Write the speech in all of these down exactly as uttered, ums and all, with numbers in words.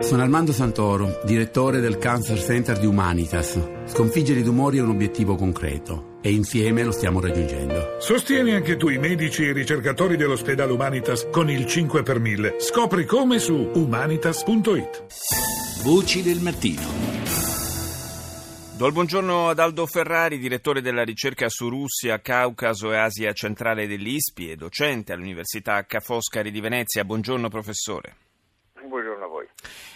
Sono Armando Santoro, direttore del Cancer Center di Humanitas. Sconfiggere i tumori è un obiettivo concreto e insieme lo stiamo raggiungendo. Sostieni anche tu i medici e i ricercatori dell'ospedale Humanitas con il cinque per mille. Scopri come su humanitas punto it. Voci del mattino. Do il buongiorno ad Aldo Ferrari, direttore della ricerca su Russia, Caucaso e Asia centrale dell'I S P I e docente all'Università Ca' Foscari di Venezia. Buongiorno professore. Buongiorno a voi.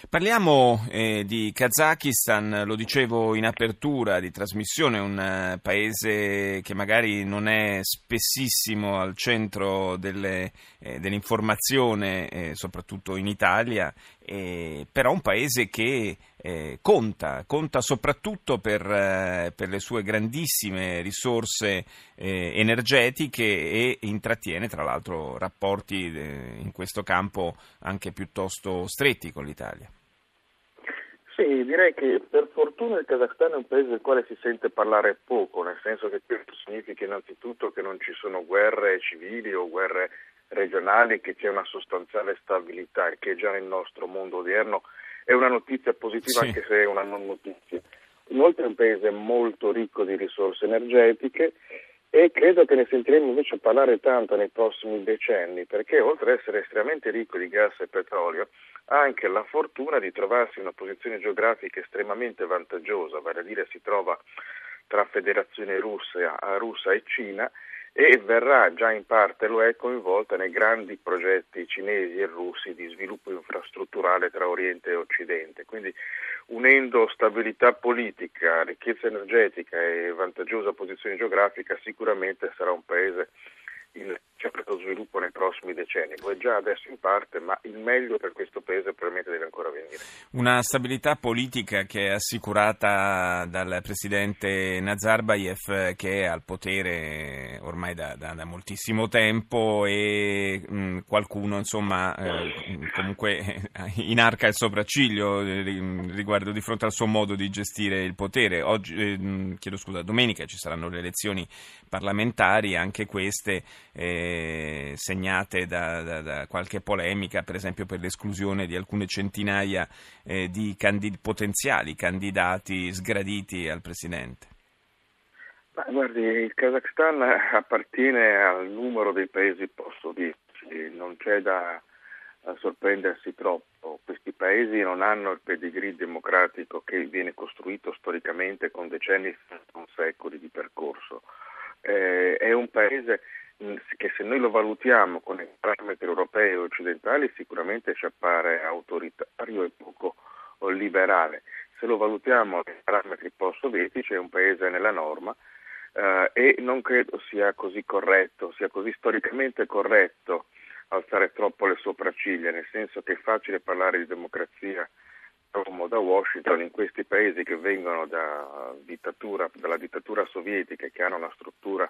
Parliamo eh, di Kazakistan, lo dicevo in apertura di trasmissione, un paese che magari non è spessissimo al centro delle, eh, dell'informazione, eh, soprattutto in Italia, eh, però un paese che eh, conta, conta soprattutto per, eh, per le sue grandissime risorse eh, energetiche e intrattiene tra l'altro rapporti eh, in questo campo anche piuttosto stretti con l'Italia. Sì, direi che per fortuna il Kazakistan è un paese del quale si sente parlare poco, nel senso che questo significa innanzitutto che non ci sono guerre civili o guerre regionali, che c'è una sostanziale stabilità, che già nel nostro mondo odierno è una notizia positiva, sì. Anche se è una non notizia. Inoltre è un paese molto ricco di risorse energetiche e credo che ne sentiremo invece parlare tanto nei prossimi decenni, perché oltre ad essere estremamente ricco di gas e petrolio, ha anche la fortuna di trovarsi in una posizione geografica estremamente vantaggiosa, vale a dire si trova tra Federazione Russa, Russa e Cina, e verrà già in parte, lo è, coinvolta nei grandi progetti cinesi e russi di sviluppo infrastrutturale tra Oriente e Occidente. Quindi unendo stabilità politica, ricchezza energetica e vantaggiosa posizione geografica, sicuramente sarà un paese in certo sviluppo nei prossimi decenni, lo è già adesso in parte, ma il meglio per questo paese probabilmente deve ancora venire. Una stabilità politica che è assicurata dal presidente Nazarbayev, che è al potere ormai da, da, da moltissimo tempo e mh, qualcuno insomma eh, comunque inarca il sopracciglio riguardo di fronte al suo modo di gestire il potere. Oggi, eh, chiedo scusa, domenica ci saranno le elezioni parlamentari, anche queste Eh, segnate da, da, da qualche polemica, per esempio per l'esclusione di alcune centinaia eh, di candid- potenziali candidati sgraditi al presidente. Ma guardi, il Kazakistan appartiene al numero dei paesi postsovietici, non c'è da sorprendersi troppo. Questi paesi non hanno il pedigree democratico che viene costruito storicamente con decenni, con secoli di percorso. Eh, è un paese che, se noi lo valutiamo con i parametri europei e occidentali, sicuramente ci appare autoritario e poco liberale. Se lo valutiamo con i parametri post-sovietici è un paese nella norma eh, e non credo sia così corretto, sia così storicamente corretto alzare troppo le sopracciglia, nel senso che è facile parlare di democrazia da Washington. In questi paesi che vengono da dittatura, dalla dittatura sovietica, che hanno una struttura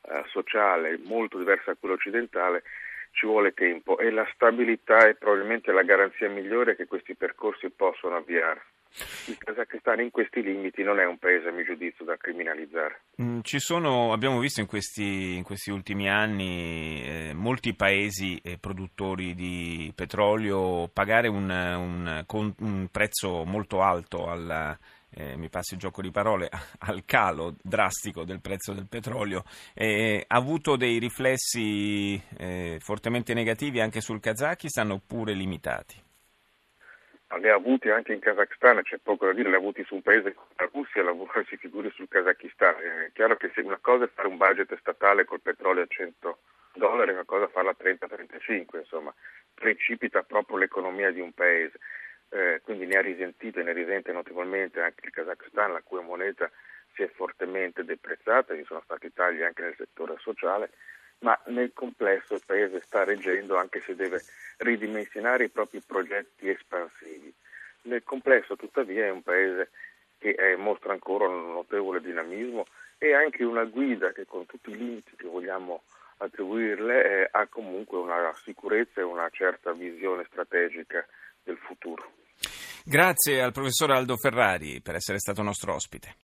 eh, sociale molto diversa da quella occidentale, ci vuole tempo e la stabilità è probabilmente la garanzia migliore che questi percorsi possono avviarsi. Il Kazakistan in questi limiti non è un paese, a mio giudizio, da criminalizzare. Ci sono, abbiamo visto in questi, in questi ultimi anni eh, molti paesi eh, produttori di petrolio pagare un, un, un, un prezzo molto alto alla, Eh, mi passi il gioco di parole, al calo drastico del prezzo del petrolio, eh, ha avuto dei riflessi eh, fortemente negativi anche sul Kazakistan oppure limitati? Le ha avuti anche in Kazakistan, c'è poco da dire, le ha avuti su un paese come la Russia, la si figuri sul Kazakistan. È chiaro che se una cosa è fare un budget statale col petrolio a cento dollari, una cosa è farla a trenta a trentacinque, insomma, precipita proprio l'economia di un paese. Eh, quindi ne ha risentito e ne risente notevolmente anche il Kazakistan, la cui moneta si è fortemente deprezzata, ci sono stati tagli anche nel settore sociale, ma nel complesso il paese sta reggendo, anche se deve ridimensionare i propri progetti espansivi. Nel complesso tuttavia è un paese che è, mostra ancora un notevole dinamismo e anche una guida che, con tutti i limiti che vogliamo attribuirle, eh, ha comunque una sicurezza e una certa visione strategica del futuro. Grazie al professor Aldo Ferrari per essere stato nostro ospite.